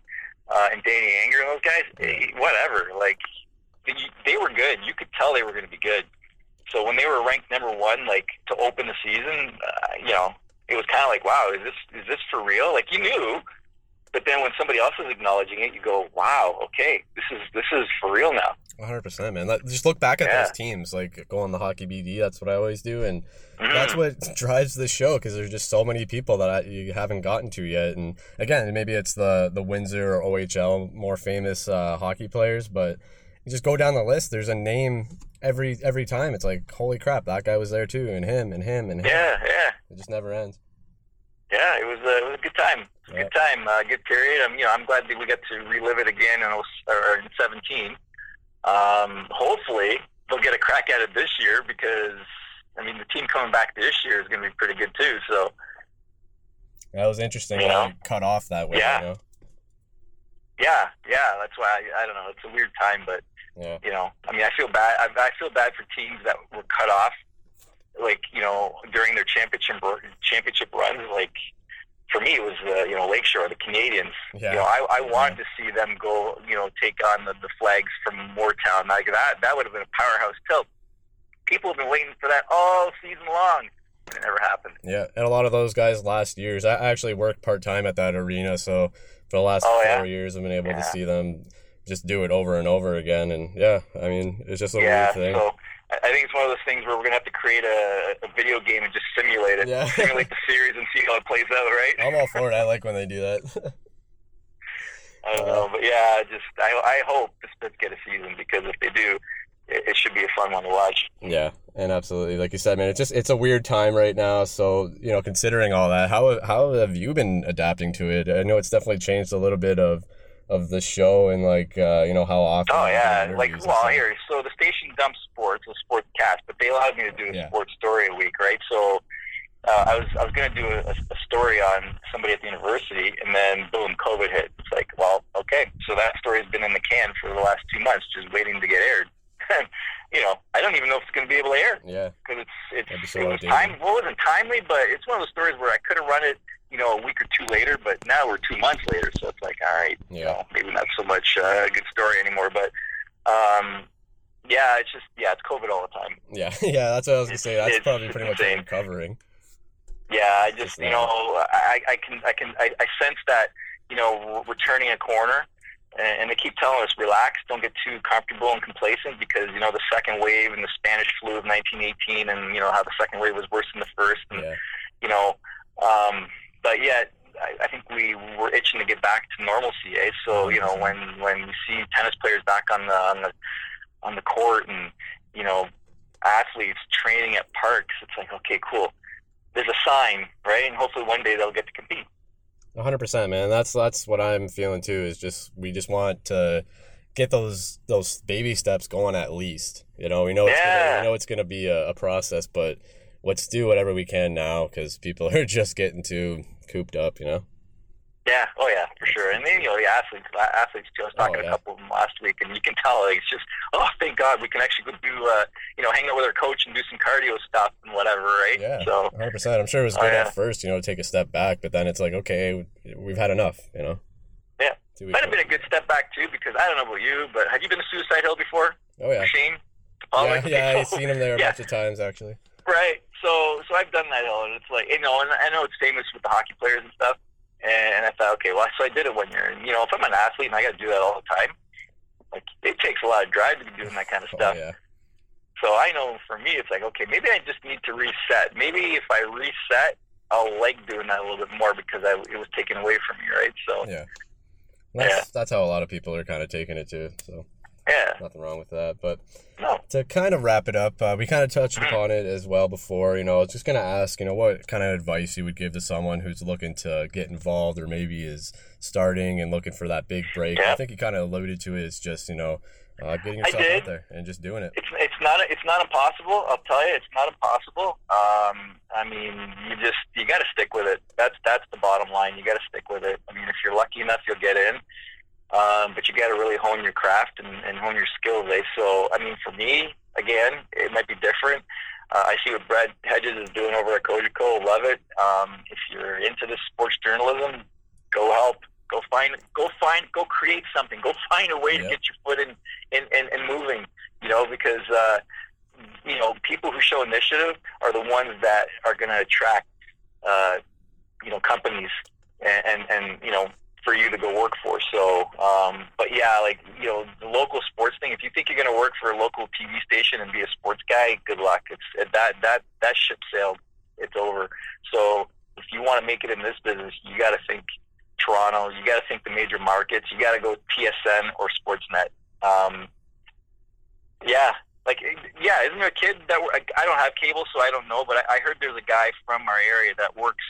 uh, and Danny Anger and those guys, yeah. whatever. Like, they, they were good. You could tell they were going to be good. So when they were ranked number one, like, to open the season, uh, you know, it was kind of like, wow, is this is this for real? Like, you knew, but then when somebody else is acknowledging it, you go, wow, okay, this is this is for real now. one hundred percent, man. That, just look back at yeah. those teams, like, go on the Hockey B D, that's what I always do, and mm. that's what drives the show, because there's just so many people that I, you haven't gotten to yet, and again, maybe it's the, the Windsor or O H L more famous uh, hockey players, but you just go down the list, there's a name... Every every time, it's like, holy crap, that guy was there too, and him, and him, and him. Yeah, yeah. It just never ends. Yeah, it was a, it was a good time. It was yeah. a good time, uh, good period. I'm, you know, I'm glad that we got to relive it again in, or in seventeen. Um, hopefully, they'll get a crack at it this year because, I mean, the team coming back this year is going to be pretty good too. So that was interesting. You know? How we cut off that way. Yeah, you know? yeah, yeah. That's why I, I don't know. It's a weird time, but. Yeah. You know, I mean, I feel bad. I, I feel bad for teams that were cut off, like, you know, during their championship championship runs. Like, for me, it was uh, you know, Lakeshore, the Canadians. Yeah. You know, I, I wanted yeah. to see them go. You know, take on the, the Flags from Moortown. Like that, that would have been a powerhouse tilt. People have been waiting for that all season long. It never happened. Yeah, and a lot of those guys last years. I actually worked part time at that arena, so for the last oh, four yeah. years, I've been able yeah. to see them. Just do it over and over again, and yeah, I mean, it's just a yeah, weird thing. So I think it's one of those things where we're gonna have to create a, a video game and just simulate it, yeah. simulate the series and see how it plays out, right? I'm all for it. I like when they do that. I don't uh, know, but yeah, just I I hope the Spits get a season because if they do, it, it should be a fun one to watch. Yeah, and absolutely, like you said, man, it's just it's a weird time right now. So you know, considering all that, how how have you been adapting to it? I know it's definitely changed a little bit of. of the show and, like, uh, you know, how often... Oh, yeah. Like, well, here, so the station dumps sports, a sportscast, but they allowed me to do a yeah. sports story a week, right? So uh, I was I was going to do a, a story on somebody at the university, and then, boom, COVID hit. It's like, well, okay, so that story's been in the can for the last two months, just waiting to get aired. You know, I don't even know if it's going to be able to air. Yeah. Because it's, it's, so it was time, well, it wasn't timely, but it's one of those stories where I could have run it, you know, a week or two later, but now we're two months later, so it's like, all right, yeah. you know, maybe not so much a uh, good story anymore, but, um, yeah, it's just, yeah, it's COVID all the time. Yeah, yeah, that's what I was going to say. That's it's, probably it's pretty insane. Much what I'm covering. Yeah, I just, it's you know, I, I can, I can, I, I sense that, you know, we're turning a corner, and, and they keep telling us, relax, don't get too comfortable and complacent, because, you know, the second wave and the Spanish flu of nineteen eighteen, and, you know, how the second wave was worse than the first, and, yeah. you know, um... But yet, I, I think we were itching to get back to normalcy. Eh? So you know, when when we see tennis players back on the on the on the court, and you know, athletes training at parks, it's like, okay, cool. There's a sign, right? And hopefully, one day they'll get to compete. One hundred percent, man. That's that's what I'm feeling too. Is just we just want to get those those baby steps going at least. You know, we know it's yeah. gonna, we know it's going to be a, a process, but. Let's do whatever we can now because people are just getting too cooped up, you know? Yeah, oh yeah, for sure. And then, you know, the athletes, athletes too. I was talking oh, yeah. to a couple of them last week, and you can tell, like, it's just, oh, thank God we can actually go do, uh, you know, hang out with our coach and do some cardio stuff and whatever, right? Yeah, so, one hundred percent. I'm sure it was good oh, yeah. at first, you know, to take a step back, but then it's like, okay, we've had enough, you know? Yeah. Might have been a good step back, too, because I don't know about you, but have you been to Suicide Hill before? Oh, yeah. Shane? Oh, yeah, okay. yeah, I've seen him there a yeah. bunch of times, actually. Right. So, so I've done that hill, and it's like, you know, and I know it's famous with the hockey players and stuff. And I thought, okay, well, so I did it one year. And, you know, if I'm an athlete and I got to do that all the time, like, it takes a lot of drive to be doing that kind of stuff. Oh, yeah. So I know for me, it's like, okay, maybe I just need to reset. Maybe if I reset, I'll like doing that a little bit more because I, it was taken away from me, right? So yeah. That's, yeah. that's how a lot of people are kind of taking it, too. So yeah. nothing wrong with that. But no. to kind of wrap it up, uh, we kind of touched mm-hmm. upon it as well before. You know, I was just going to ask, you know, what kind of advice you would give to someone who's looking to get involved or maybe is starting and looking for that big break. Yeah. I think you kind of alluded to it as just, you know, uh, getting yourself out there and just doing it. It's it's not it's not impossible. I'll tell you, it's not impossible. Um, I mean, you just you got to stick with it. That's that's the bottom line. You got to stick with it. I mean, if you're lucky enough, you'll get in. Um, but you got to really hone your craft and, and hone your skills, eh? So, I mean, for me, again, it might be different. Uh, I see what Brad Hedges is doing over at Cogeco. Love it. Um, if you're into this sports journalism, go help. Go find, go find, go create something. Go find a way yep. to get your foot in, in, in, in moving. You know, because uh, you know, people who show initiative are the ones that are going to attract, uh, you know, companies and, and, and you know. for you to go work for. So, um, but yeah, like, you know, the local sports thing, if you think you're going to work for a local T V station and be a sports guy, good luck. It's that, that, that ship sailed. It's over. So if you want to make it in this business, you got to think Toronto, you got to think the major markets, you got to go T S N or Sportsnet. Um, yeah. Like, yeah. Isn't there a kid that I don't have cable, so I don't know, but I, I heard there's a guy from our area that works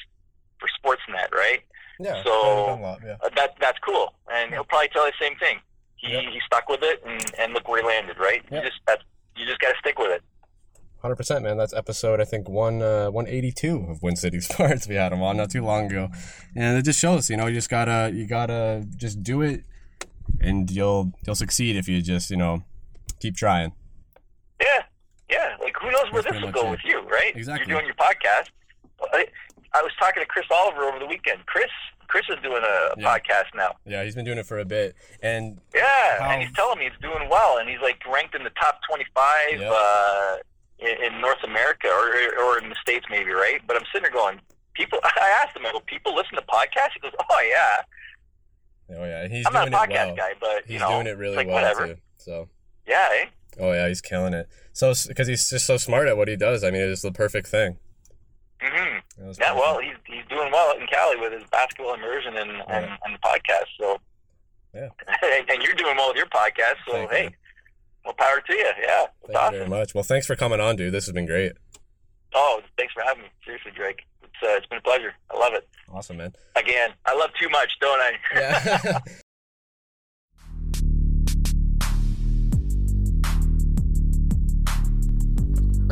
for Sportsnet, right? Yeah, so lot, yeah. uh, that that's cool, and he'll probably tell you the same thing. He yep. he stuck with it, and, and look where he landed, right? Yep. You just that's, you just got to stick with it. Hundred percent, man. That's episode I think one uh, one eighty two of Wind City Sports. We had him on not too long ago, and it just shows, you know, you just gotta you gotta just do it, and you'll you'll succeed if you just you know keep trying. Yeah, yeah. Like who knows where that's this will go it. With you, right? Exactly. You're doing your podcast. I was talking to Chris Oliver over the weekend. Chris, Chris is doing a yeah. podcast now. Yeah, he's been doing it for a bit, and yeah, how... and he's telling me he's doing well, and he's like ranked in the top twenty-five yep. uh, in, in North America or or in the States, maybe, right? But I'm sitting there going, people. I asked him, I go, people listen to podcasts? He goes, oh yeah, oh yeah. He's I'm doing not a podcast it well. Guy, but he's you know, doing it really like, well whatever. Too. So yeah, eh? Oh yeah, he's killing it. So because he's just so smart at what he does. I mean, it's the perfect thing. Mm-hmm. Yeah, well, fun. he's he's doing well in Cali with his basketball immersion and, yeah. and, and the podcast. So, yeah, and, and you're doing well with your podcast. So, Thank hey, you. well, power to you. Yeah, it's Thank awesome. you very much. Well, thanks for coming on, dude. This has been great. Oh, thanks for having me. Seriously, Drake, it's uh, it's been a pleasure. I love it. Awesome, man. Again, I love too much, don't I? Yeah.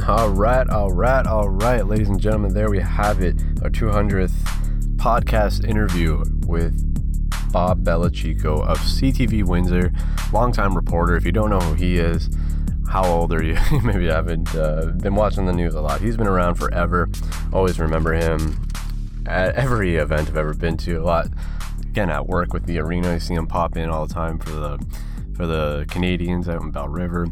All right, all right, all right, ladies and gentlemen, there we have it, our two hundredth podcast interview with Bob Bellacicco of C T V Windsor, longtime reporter. If you don't know who he is, how old are you? Maybe you haven't uh, been watching the news a lot. He's been around forever. Always remember him at every event I've ever been to. A lot, again, at work with the arena. You see him pop in all the time for the for the Canadians out in Bell River.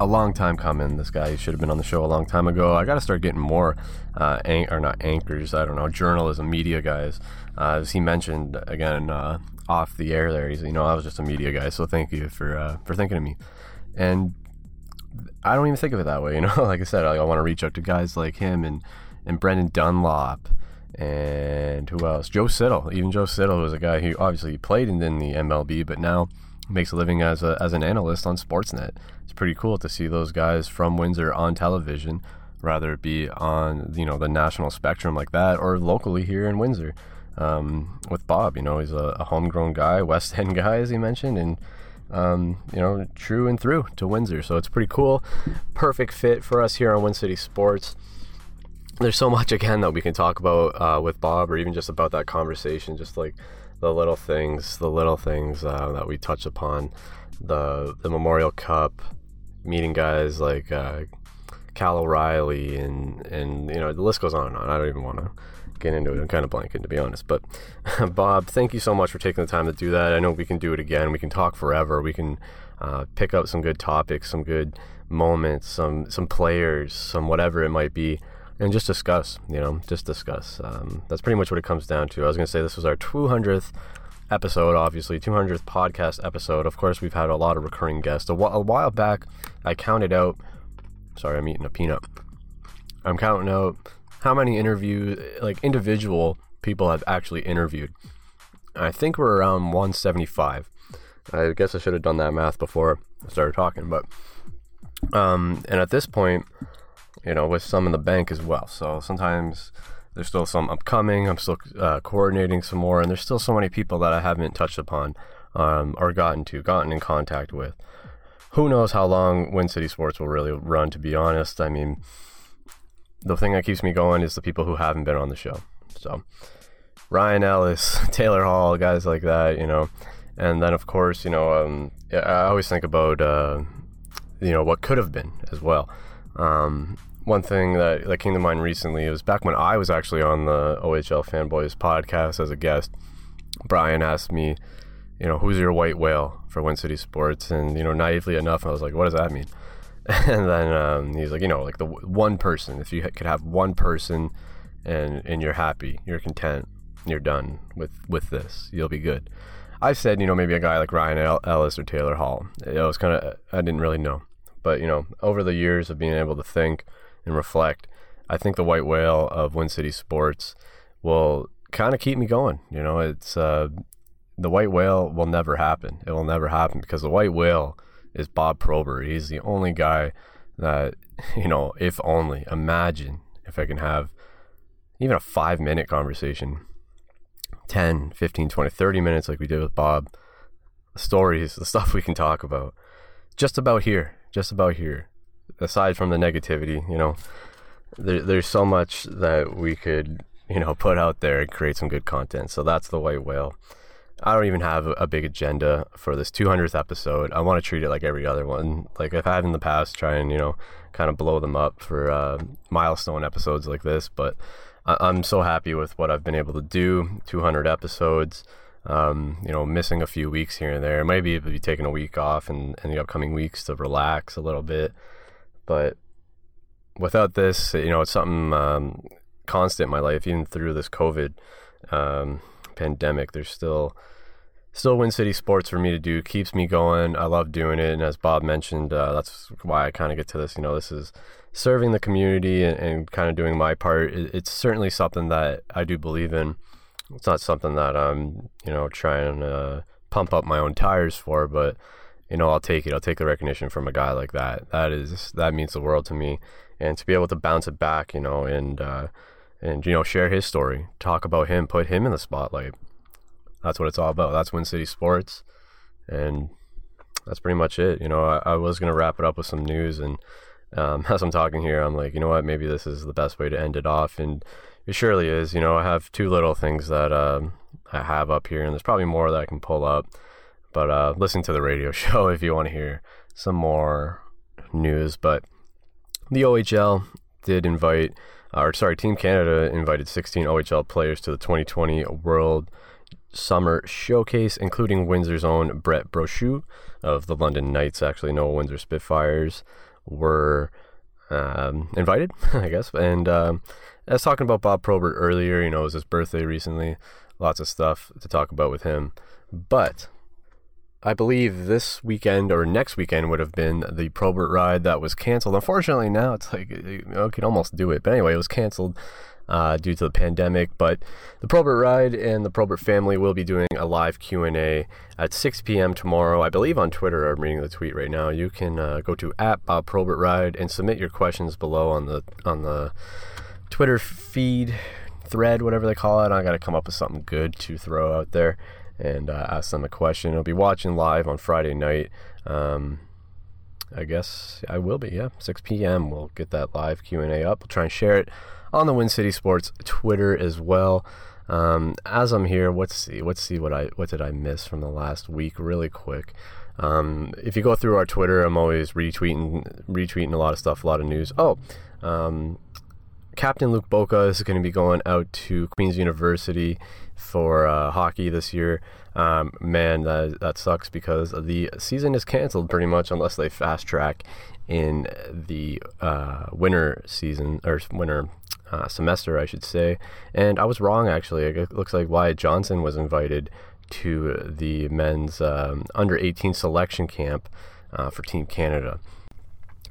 A long time coming, this guy. He should have been on the show a long time ago. I gotta start getting more uh an- or not anchors I don't know journalism media guys, uh, as he mentioned again uh off the air there. He's you know I was just a media guy, so thank you for uh for thinking of me. And I don't even think of it that way, you know. Like I said, I, I want to reach out to guys like him and and Brendan Dunlop and who else, Joe Siddle. Even Joe Siddle was a guy who obviously played in, in the M L B, but now makes a living as a as an analyst on Sportsnet. It's pretty cool to see those guys from Windsor on television, rather it be on you know the national spectrum like that or locally here in Windsor. Um, with Bob, you know, he's a, a homegrown guy, West End guy, as he mentioned, and um, you know, true and through to Windsor. So it's pretty cool, perfect fit for us here on Wind City Sports. there's so much again that we can talk about uh, with Bob, or even just about that conversation, just like the little things, the little things uh, that we touch upon, the the Memorial Cup, meeting guys like uh, Cal O'Reilly, and and you know the list goes on and on. I don't even want to get into it. I'm kind of blanking, to be honest. But Bob, thank you so much for taking the time to do that. I know we can do it again. We can talk forever. We can uh, pick out some good topics, some good moments, some some players, some whatever it might be. And just discuss, you know, just discuss. Um, that's pretty much what it comes down to. I was going to say this was our two hundredth episode, obviously, two hundredth podcast episode. Of course, we've had a lot of recurring guests. A, wh- a while back, I counted out, sorry, I'm eating a peanut. I'm counting out how many interviews, like individual people I've actually interviewed. I think we're around one seventy-five. I guess I should have done that math before I started talking, but, um, and at this point, you know, with some in the bank as well. So sometimes there's still some upcoming. I'm still uh, coordinating some more, and there's still so many people that I haven't touched upon um, or gotten to, gotten in contact with. Who knows how long Wind City Sports will really run, to be honest. I mean, the thing that keeps me going is the people who haven't been on the show. So Ryan Ellis, Taylor Hall, guys like that, you know. And then, of course, you know, um, I always think about, uh, you know, what could have been as well. Um, one thing that, that came to mind recently, it was back when I was actually on the O H L Fanboys podcast as a guest. Brian asked me, you know, who's your white whale for Wind City Sports? And, you know, naively enough, I was like, what does that mean? And then um, he's like, you know, like the one person, if you could have one person and and you're happy, you're content, you're done with, with this, you'll be good. I said, you know, maybe a guy like Ryan Ellis or Taylor Hall. It was kind of, I didn't really know. But, you know, over the years of being able to think and reflect, I think the white whale of Wind City Sports will kind of keep me going. You know, it's uh, the white whale will never happen. It will never happen because the white whale is Bob Probert. He's the only guy that, you know, if only, imagine if I can have even a five-minute conversation, ten, fifteen, twenty, thirty minutes like we did with Bob, the stories, the stuff we can talk about, just about here. Just about here, aside from the negativity, you know, there, there's so much that we could, you know, put out there and create some good content. So that's the white whale. I don't even have a big agenda for this two hundredth episode. I want to treat it like every other one. Like I've had in the past, try and, you know, kind of blow them up for uh, milestone episodes like this. But I- I'm so happy with what I've been able to do. two hundred episodes. Um, you know, missing a few weeks here and there. Maybe it'll be taking a week off in, in the upcoming weeks to relax a little bit. But without this, you know, it's something um, constant in my life, even through this COVID um, pandemic. There's still still Wind City Sports for me to do. Keeps me going. I love doing it. And as Bob mentioned, uh, that's why I kind of get to this. You know, this is serving the community and, and kind of doing my part. It, it's certainly something that I do believe in. It's not something that I'm, you know, trying to pump up my own tires for, but, you know, I'll take it. I'll take the recognition from a guy like that. That is, that means the world to me. And to be able to bounce it back, you know, and, uh, and, you know, share his story, talk about him, put him in the spotlight. That's what it's all about. That's Wind City Sports. And that's pretty much it. You know, I, I was going to wrap it up with some news. And um, as I'm talking here, I'm like, you know what, maybe this is the best way to end it off. And it surely is. You know, I have two little things that um, I have up here, and there's probably more that I can pull up. But uh, listen to the radio show if you want to hear some more news. But the O H L did invite, or sorry, Team Canada invited sixteen O H L players to the twenty twenty World Summer Showcase, including Windsor's own Brett Brochu of the London Knights. Actually, no, Windsor Spitfires were um, invited, I guess, and. Um, I was talking about Bob Probert earlier, you know, it was his birthday recently, lots of stuff to talk about with him, but I believe this weekend or next weekend would have been the Probert ride that was canceled. Unfortunately, now it's like, you know, I can almost do it, but anyway, it was canceled uh, due to the pandemic, but the Probert ride and the Probert family will be doing a live Q and A at six p.m. tomorrow, I believe on Twitter. I'm reading the tweet right now. You can uh, go to at Bob Probert ride and submit your questions below on the on the Twitter feed, thread, whatever they call it. I got to come up with something good to throw out there and uh, ask them a question. I'll be watching live on Friday night. Um, I guess I will be, yeah. six p.m. We'll get that live Q and A up. We'll try and share it on the Wind City Sports Twitter as well. Um, as I'm here, let's see, let's see what I what did I miss from the last week really quick. Um, if you go through our Twitter, I'm always retweeting retweeting a lot of stuff, a lot of news. Oh, um, Captain Luke Boca is going to be going out to Queen's University for uh, hockey this year. Um, man, that, that sucks because the season is canceled pretty much unless they fast track in the uh, winter season or winter uh, semester, I should say. And I was wrong, actually. It looks like Wyatt Johnson was invited to the men's um, under eighteen selection camp uh, for Team Canada.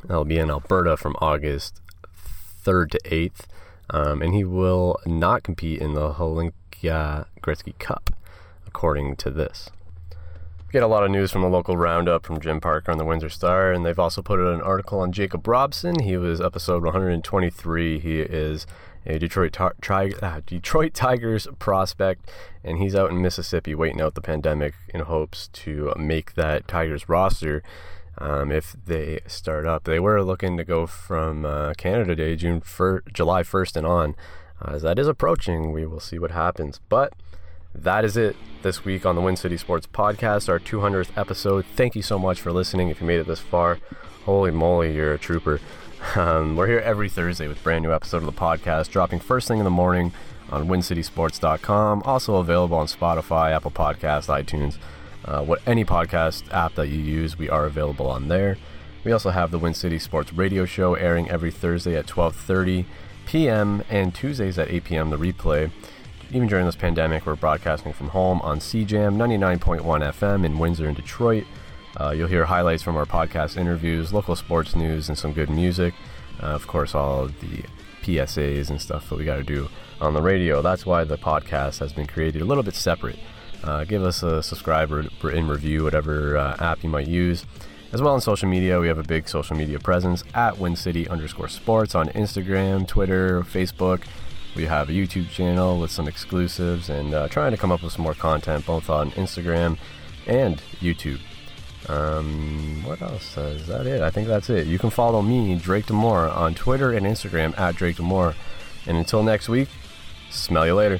That'll be in Alberta from August third to eighth, um, and he will not compete in the Holinka Gretzky Cup, according to this. We get a lot of news from a local roundup from Jim Parker on the Windsor Star, and they've also put out an article on Jacob Robson. He was episode one twenty-three. He is a Detroit, tar- tri- ah, Detroit Tigers prospect, and he's out in Mississippi waiting out the pandemic in hopes to make that Tigers roster. Um, if they start up, they were looking to go from uh, Canada Day, June fir- July first and on. Uh, as that is approaching, we will see what happens. But that is it this week on the Wind City Sports Podcast, our two hundredth episode. Thank you so much for listening. If you made it this far, holy moly, you're a trooper. Um, we're here every Thursday with a brand new episode of the podcast, dropping first thing in the morning on wind city sports dot com. Also available on Spotify, Apple Podcasts, iTunes. Uh, what any podcast app that you use, we are available on there. We also have the Wind City Sports Radio Show airing every Thursday at twelve thirty p.m. and Tuesdays at eight p.m. The replay. Even during this pandemic, we're broadcasting from home on C J A M ninety-nine point one F M in Windsor and Detroit. Uh, you'll hear highlights from our podcast interviews, local sports news, and some good music. Uh, of course, all of the P S As and stuff that we got to do on the radio. That's why the podcast has been created a little bit separate. Uh, give us a subscriber and review, whatever uh, app you might use. As well on social media, we have a big social media presence at WindCity underscore sports on Instagram, Twitter, Facebook. We have a YouTube channel with some exclusives and uh, trying to come up with some more content both on Instagram and YouTube. Um, what else? Uh, is that it? I think that's it. You can follow me, Drake D'Amore, on Twitter and Instagram at Drake D'Amore. And until next week, smell you later.